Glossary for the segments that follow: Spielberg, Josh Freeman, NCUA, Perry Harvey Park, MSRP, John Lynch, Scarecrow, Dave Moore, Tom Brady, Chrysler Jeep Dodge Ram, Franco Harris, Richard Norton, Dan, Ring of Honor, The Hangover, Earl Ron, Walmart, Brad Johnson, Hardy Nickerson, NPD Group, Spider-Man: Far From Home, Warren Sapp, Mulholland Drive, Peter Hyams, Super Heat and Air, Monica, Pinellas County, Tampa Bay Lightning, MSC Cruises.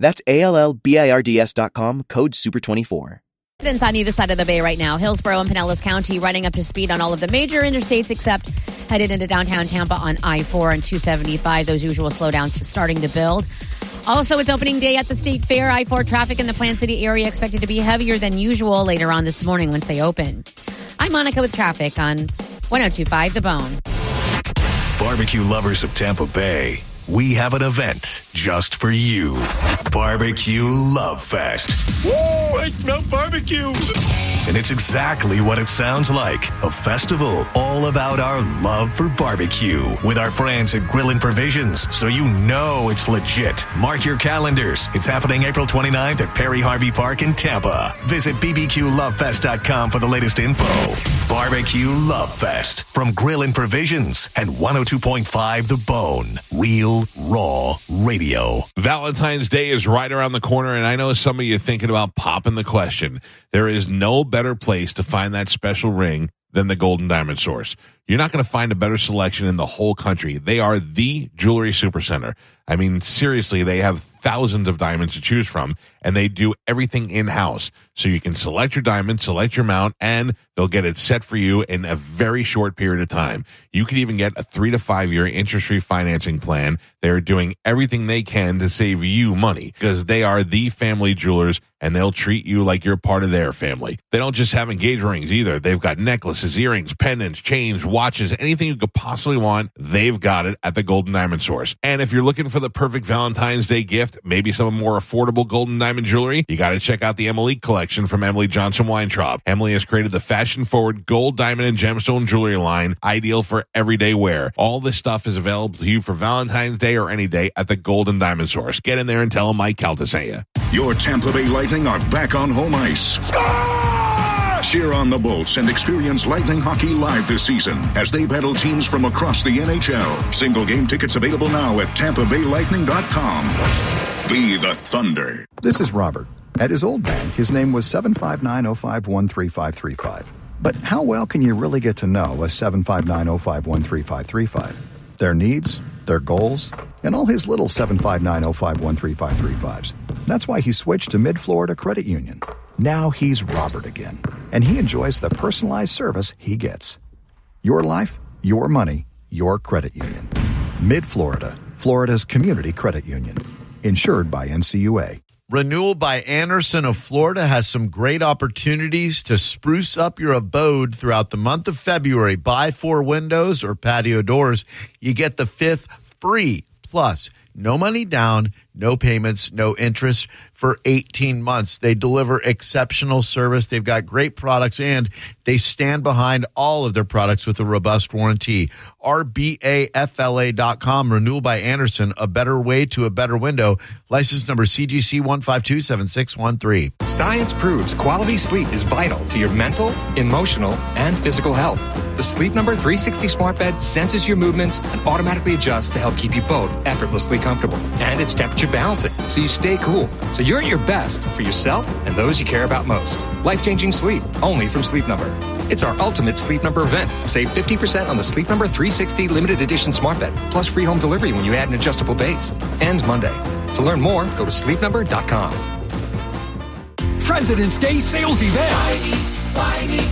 That's ALLBIRDS.com, code SUPER24. On either side of the bay right now, Hillsborough and Pinellas County running up to speed on all of the major interstates except headed into downtown Tampa on I-4 and 275. Those usual slowdowns starting to build. Also, it's opening day at the State Fair. I-4 traffic in the Plant City area expected to be heavier than usual later on this morning once they open. I'm Monica with traffic on 102.5 The Bone. Barbecue lovers of Tampa Bay, we have an event just for you. Barbecue Love Fest. Woo! I smell barbecue! And it's exactly what it sounds like. A festival all about our love for barbecue with our friends at Grillin' Provisions, so you know it's legit. Mark your calendars. It's happening April 29th at Perry Harvey Park in Tampa. Visit bbqlovefest.com for the latest info. Barbecue Love Fest from Grillin' Provisions and 102.5 The Bone. Real Raw Radio. Valentine's Day is right around the corner, and I know some of you thinking about popping the question. There is no better place to find that special ring than the Golden Diamond Source. You're not going to find a better selection in the whole country. They are the jewelry supercenter. I mean, seriously, they have thousands of diamonds to choose from, and they do everything in-house. So you can select your diamond, select your mount, and they'll get it set for you in a very short period of time. You can even get a 3 to 5 year interest-free financing plan. They're doing everything they can to save you money because they are the family jewelers, and they'll treat you like you're part of their family. They don't just have engagement rings either. They've got necklaces, earrings, pendants, chains, watches, anything you could possibly want. They've got it at the Golden Diamond Source. And if you're looking for the perfect Valentine's Day gift, maybe some more affordable golden diamond jewelry, you got to check out the Emily collection from Emily Johnson Weintraub. Emily has created the fashion-forward gold, diamond, and gemstone jewelry line, ideal for everyday wear. All this stuff is available to you for Valentine's Day or any day at the Golden Diamond Source. Get in there and tell them Mike Calta sent you. Your Tampa Bay Lightning are back on home ice. Score! Cheer on the Bolts and experience Lightning hockey live this season as they battle teams from across the NHL. Single game tickets available now at TampaBayLightning.com. Be the Thunder. This is Robert. At his old bank, his name was 759-051-3535. But how well can you really get to know a 759-051-3535? Their needs, their goals, and all his little 759-051-3535s. That's why he switched to Mid-Florida Credit Union. Now he's Robert again, and he enjoys the personalized service he gets. Your life, your money, your credit union. Mid-Florida, Florida's community credit union. Insured by NCUA. Renewal by Anderson of Florida has some great opportunities to spruce up your abode throughout the month of February. Buy 4 windows or patio doors. You get the 5th free, plus no money down, no payments, no interest for 18 months. They deliver exceptional service. They've got great products, and they stand behind all of their products with a robust warranty. RBAFLA.com, Renewal by Anderson, a better way to a better window. License number CGC 1527613. Science proves quality sleep is vital to your mental, emotional, and physical health. The Sleep Number 360 smart bed senses your movements and automatically adjusts to help keep you both effortlessly comfortable. And it's temperature balancing, so you stay cool. So you're at your best for yourself and those you care about most. Life-changing sleep, only from Sleep Number. It's our ultimate Sleep Number event. Save 50% on the Sleep Number 360 limited edition smart bed, plus free home delivery when you add an adjustable base. Ends Monday. To learn more, go to sleepnumber.com. President's Day sales event. Buy me.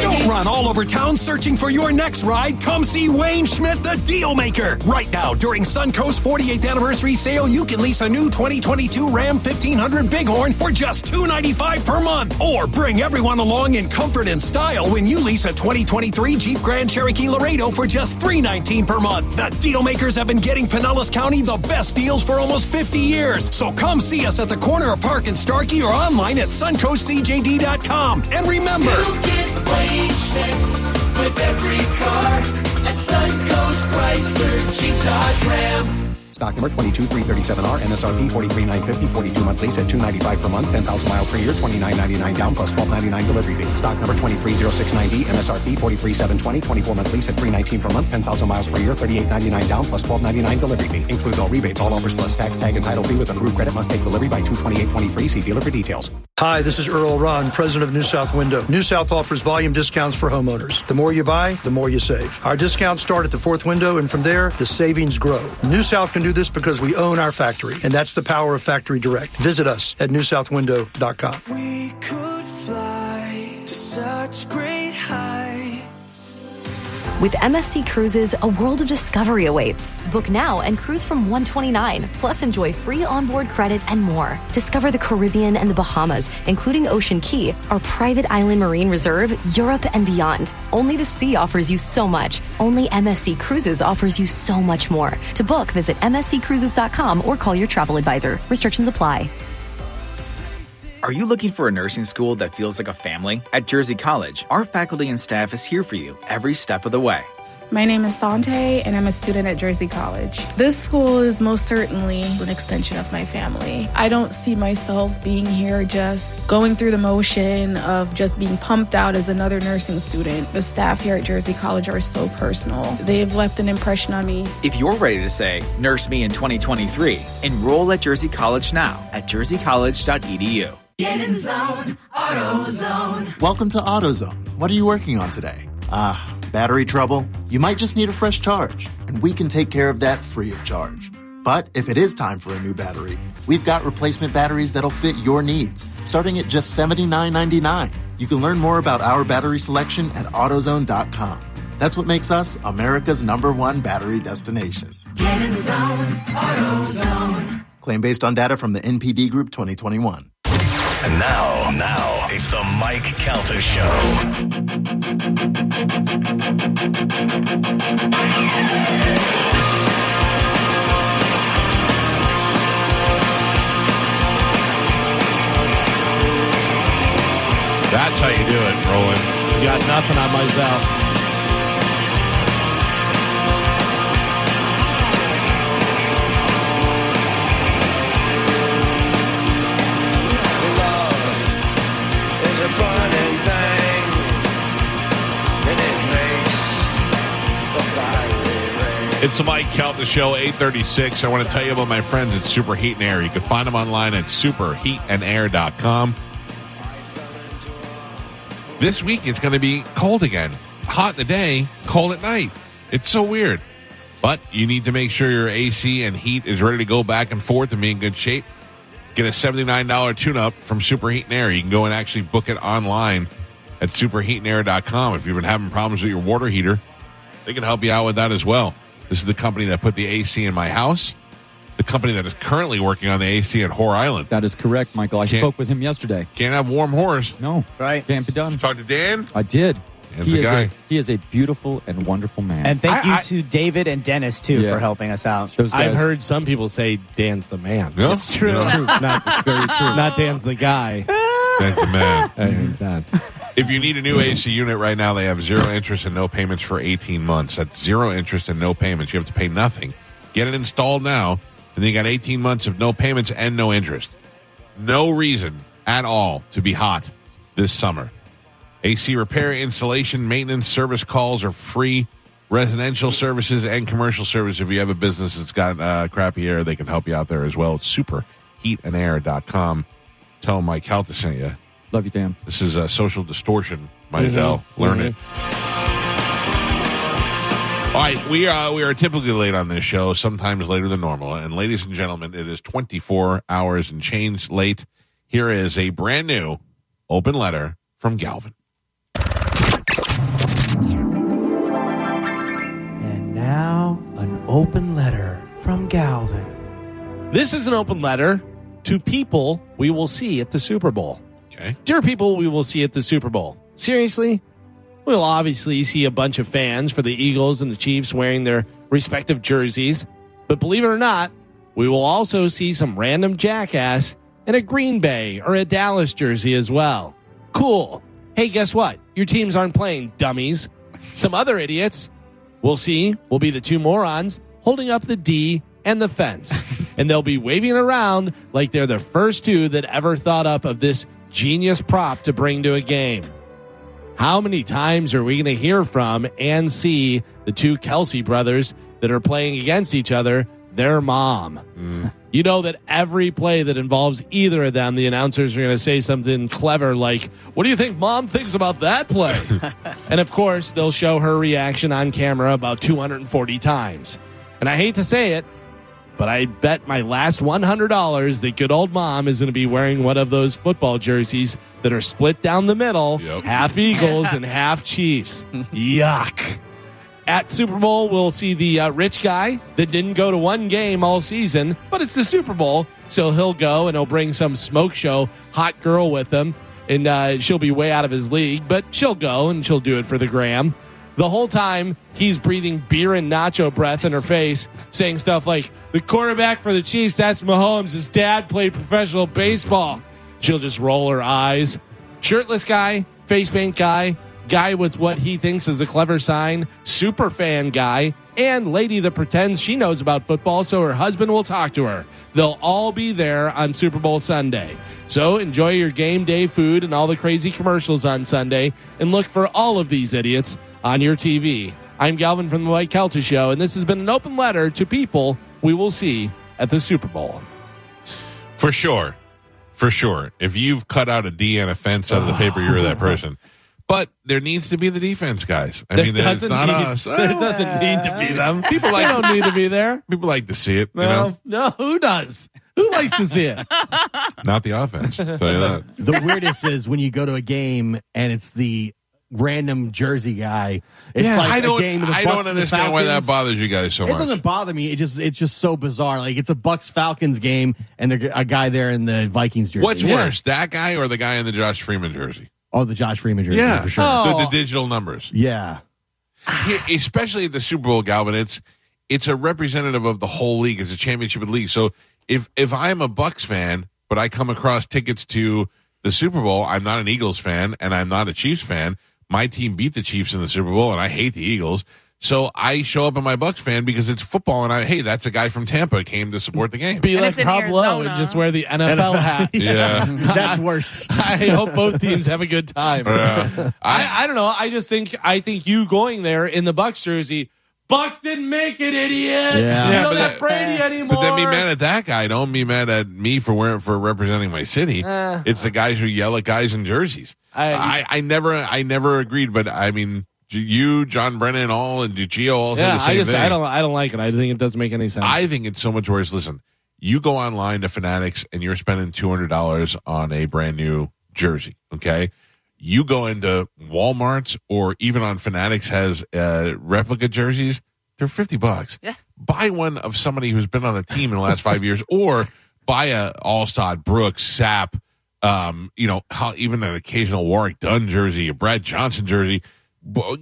Don't run all over town searching for your next ride. Come see Wayne Schmidt, the deal maker. Right now, during Suncoast's 48th anniversary sale, you can lease a new 2022 Ram 1500 Bighorn for just $295 per month. Or bring everyone along in comfort and style when you lease a 2023 Jeep Grand Cherokee Laredo for just $319 per month. The deal makers have been getting Pinellas County the best deals for almost 50 years. So come see us at the corner of Park and Starkey or online at suncoastcjd.com. And remember, with every car at Suncoast Chrysler Jeep Dodge Ram. Stock number 22337R, MSRP 43,950, 42 month lease at $295 per month, 10,000 miles per year, $29.99 down plus $12.99 delivery fee. Stock number 23069D, MSRP 43,720, 24 month lease at $319 per month, 10,000 miles per year, $38.99 down plus $12.99 delivery fee. Includes all rebates, all offers plus tax, tag, and title fee with improved credit. Must take delivery by 22823. See dealer for details. Hi, this is Earl Ron, president of New South Window. New South offers volume discounts for homeowners. The more you buy, the more you save. Our discounts start at the fourth window, and from there, the savings grow. New South can do this because we own our factory, and that's the power of Factory Direct. Visit us at newsouthwindow.com. We could fly to such great heights. With MSC Cruises, a world of discovery awaits. Book now and cruise from $129, plus enjoy free onboard credit and more. Discover the Caribbean and the Bahamas, including Ocean Key, our private island marine reserve, Europe, and beyond. Only the sea offers you so much. Only MSC Cruises offers you so much more. To book, visit msccruises.com or call your travel advisor. Restrictions apply. Are you looking for a nursing school that feels like a family? At Jersey College, our faculty and staff is here for you every step of the way. My name is Sante, and I'm a student at Jersey College. This school is most certainly an extension of my family. I don't see myself being here just going through the motion of just being pumped out as another nursing student. The staff here at Jersey College are so personal. They've left an impression on me. If you're ready to say, "Nurse me in 2023," enroll at Jersey College now at jerseycollege.edu. Get in zone, AutoZone. Welcome to AutoZone. What are you working on today? Battery trouble? You might just need a fresh charge, and we can take care of that free of charge. But if it is time for a new battery, we've got replacement batteries that'll fit your needs, starting at just $79.99. You can learn more about our battery selection at AutoZone.com. That's what makes us America's #1 battery destination. Get in zone, AutoZone. Claim based on data from the NPD Group 2021. And now, it's the Mike Calta Show. That's how you do it, Roland. Got nothing on myself. Love is a burning thing, and it makes the fire rain. It's the Mike Calta Show, 8:36. I want to tell you about my friends at Super Heat and Air. You can find them online at superheatandair.com. This week, it's going to be cold again. Hot in the day, cold at night. It's so weird. But you need to make sure your AC and heat is ready to go back and forth and be in good shape. Get a $79 tune-up from Super Heat and Air. You can go and actually book it online at superheatandair.com. If you've been having problems with your water heater, they can help you out with that as well. This is the company that put the AC in my house. The company that is currently working on the AC at Whore Island. That is correct, Michael. I spoke with him yesterday. Can't have warm whores. No. That's right. Can't be done. You talked to Dan? I did. He is a beautiful and wonderful man. And thank you to David and Dennis, too, for helping us out. I've heard some people say Dan's the man. No? It's true. No. It's true. Not very true. Not Dan's the guy. Dan's the man. I heard that. If you need a new AC unit right now, they have zero interest and no payments for 18 months. That's zero interest and no payments. You have to pay nothing. Get it installed now. And they got 18 months of no payments and no interest. No reason at all to be hot this summer. AC repair, installation, maintenance, service calls are free. Residential services and commercial service. If you have a business that's got crappy air, they can help you out there as well. It's superheatandair.com. Tell Mike Calta sent you. Love you, Dan. This is Social Distortion. Might as well learn it. All right, we are typically late on this show, sometimes later than normal. And ladies and gentlemen, it is 24 hours and change late. Here is a brand new open letter from Galvin. And now, an open letter from Galvin. This is an open letter to people we will see at the Super Bowl. Okay. Dear people we will see at the Super Bowl. Seriously? We'll obviously see a bunch of fans for the Eagles and the Chiefs wearing their respective jerseys. But believe it or not, we will also see some random jackass in a Green Bay or a Dallas jersey as well. Cool. Hey, guess what? Your teams aren't playing, dummies. Some other idiots we'll see will be the two morons holding up the D and the fence. And they'll be waving it around like they're the first two that ever thought up of this genius prop to bring to a game. How many times are we going to hear from and see the two Kelsey brothers that are playing against each other, their mom? Mm. You know that every play that involves either of them, the announcers are going to say something clever like, "What do you think mom thinks about that play?" And of course, they'll show her reaction on camera about 240 times. And I hate to say it, but I bet my last $100 that good old mom is going to be wearing one of those football jerseys that are split down the middle, yep, half Eagles and half Chiefs. Yuck. At Super Bowl, we'll see the rich guy that didn't go to one game all season, but it's the Super Bowl, so he'll go and he'll bring some smoke show hot girl with him, and she'll be way out of his league, but she'll go and she'll do it for the gram. The whole time, he's breathing beer and nacho breath in her face, saying stuff like, "The quarterback for the Chiefs, that's Mahomes. His dad played professional baseball." She'll just roll her eyes. Shirtless guy, face paint guy with what he thinks is a clever sign, super fan guy, and lady that pretends she knows about football so her husband will talk to her. They'll all be there on Super Bowl Sunday. So enjoy your game day food and all the crazy commercials on Sunday, and look for all of these idiots on your TV. I'm Galvin from the Mike Calta Show, and this has been an open letter to people we will see at the Super Bowl. For sure. For sure. If you've cut out a D and a fence out of the paper, you're that person. But there needs to be the defense guys. I mean, it's not us. There doesn't need to be them. People like, don't need to be there. People like to see it. No, who does? Who likes to see it? Not the offense. Tell you that. The weirdest is when you go to a game and it's the random Jersey guy. It's like a game of the Bucks. I don't understand why that bothers you guys so much. It doesn't bother me. It's just so bizarre. Like, it's a Bucks Falcons game and a guy there in the Vikings jersey. What's worse, that guy or the guy in the Josh Freeman jersey? Oh, the Josh Freeman jersey, for sure. Oh. The digital numbers. Yeah. Especially at the Super Bowl, Galvin, it's a representative of the whole league. It's a championship of the league. So if I'm a Bucks fan, but I come across tickets to the Super Bowl, I'm not an Eagles fan and I'm not a Chiefs fan. My team beat the Chiefs in the Super Bowl, and I hate the Eagles. So I show up in my Bucks fan because it's football, and that's a guy from Tampa came to support the game. Be like Rob Lowe and just wear the NFL hat. Yeah. That's worse. I hope both teams have a good time. Yeah. I don't know. I think you going there in the Bucks jersey, Bucks didn't make it, idiot. Yeah. You don't have Brady anymore. But then be mad at that guy. Don't be mad at me for representing my city. It's the guys who yell at guys in jerseys. I never agreed, but I mean, you, John Brennan, and Duccio all say the same thing. I don't like it. I think it doesn't make any sense. I think it's so much worse. Listen, you go online to Fanatics and you're spending $200 on a brand new jersey. Okay, you go into Walmart's or even on Fanatics has replica jerseys. They're $50. Yeah, buy one of somebody who's been on the team in the last 5 years, or buy a Allstott, Brooks, Sapp. Even an occasional Warwick Dunn jersey, a Brad Johnson jersey,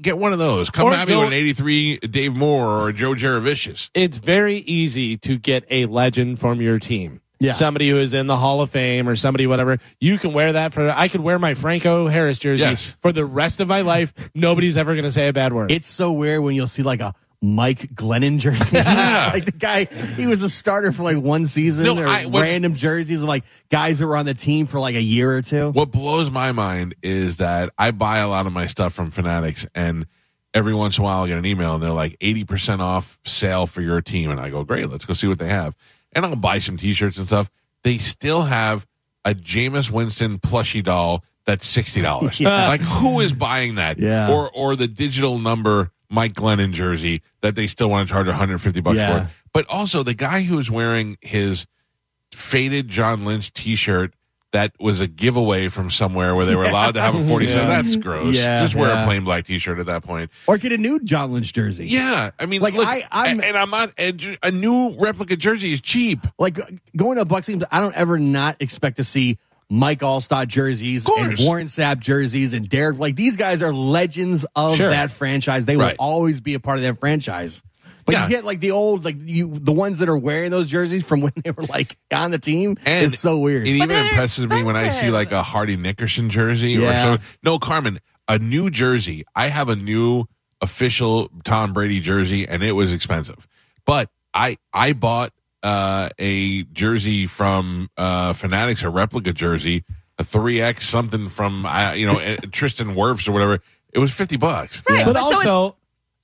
get one of those. Come at me with an 83 Dave Moore or Joe Jeravicius. It's very easy to get a legend from your team. Yeah. Somebody who is in the Hall of Fame or somebody, whatever. You can wear that I could wear my Franco Harris jersey for the rest of my life. Nobody's ever going to say a bad word. It's so weird when you'll see like a Mike Glennon jersey. Yeah. Like the guy, he was a starter for like one season. Random jerseys of like guys that were on the team for like a year or two. What blows my mind is that I buy a lot of my stuff from Fanatics, and every once in a while I get an email and they're like 80% off sale for your team. And I go, great, let's go see what they have. And I'll buy some t-shirts and stuff. They still have a Jameis Winston plushie doll that's $60. Yeah. Like, who is buying that? Yeah. Or the digital number Mike Glennon jersey that they still want to charge $150 for. But also the guy who's wearing his faded John Lynch t-shirt that was a giveaway from somewhere where they were allowed to have a 47. Yeah. That's gross. Yeah, just wear a plain black t-shirt at that point. Or get a new John Lynch jersey. Yeah. I mean, like, look, I'm not a new replica jersey is cheap. Like, going to a Bucks game, I don't ever not expect to see Mike Allstott jerseys and Warren Sapp jerseys and Derek. Like, these guys are legends of that franchise. They will always be a part of that franchise. But you get like the old, the ones that are wearing those jerseys from when they were like on the team. And it's so weird. It even impresses me when I see like a Hardy Nickerson jersey or something. No, Carmen, a new jersey. I have a new official Tom Brady jersey and it was expensive, but I bought a jersey from Fanatics, a replica jersey, a 3X something from Tristan Wirfs or whatever. It was $50. Right. Yeah. But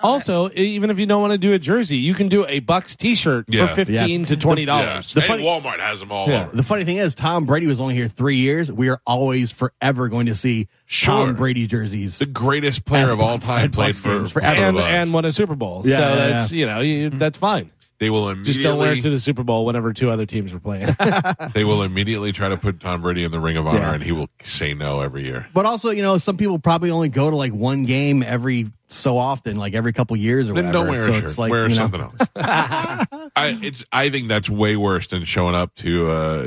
also, even if you don't want to do a jersey, you can do a Bucks T-shirt for $15 to $20. Yeah. And Walmart has them all over. The funny thing is, Tom Brady was only here 3 years. We are always forever going to see Tom Brady jerseys. The greatest player of all time played for and won a Super Bowl. Yeah, so that's that's fine. They will immediately just don't wear it to the Super Bowl whenever two other teams are playing. They will immediately try to put Tom Brady in the Ring of Honor, and he will say no every year. But also, some people probably only go to one game every so often, every couple years or whatever. Then don't wear a shirt. It's wear something else. I think that's way worse than showing up in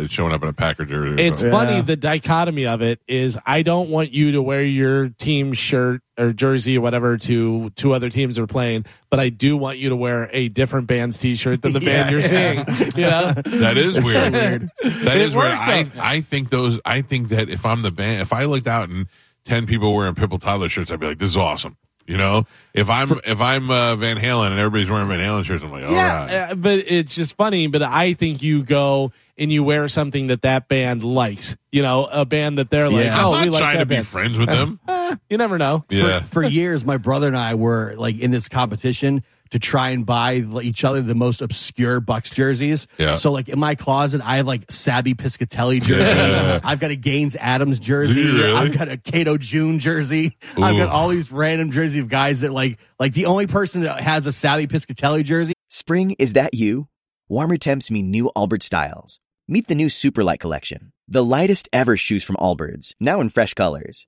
a Packer jersey. It's funny, the dichotomy of it is I don't want you to wear your team shirt or jersey or whatever to two other teams are playing, but I do want you to wear a different band's T-shirt than the band you're seeing. That is weird. That is weird. I think that if I'm the band, if I looked out and 10 people wearing Pipple Toddler shirts, I'd be like, this is awesome. If I'm Van Halen and everybody's wearing Van Halen shirts, I'm like, all right. But it's just funny. But I think you go and you wear something that band likes. A band that they're like. Yeah. I'm not trying to be friends with them. You never know. Yeah. For years, my brother and I were in this competition to try and buy each other the most obscure Bucks jerseys. Yeah. So in my closet, I have Sabby Piscitelli jersey. Yeah. I've got a Gaines Adams jersey. Really? I've got a Cato June jersey. Ooh. I've got all these random jerseys of guys that the only person that has a Sabby Piscitelli jersey. Spring, is that you? Warmer temps mean new Allbirds styles. Meet the new Superlight Collection, the lightest ever shoes from Allbirds, now in fresh colors.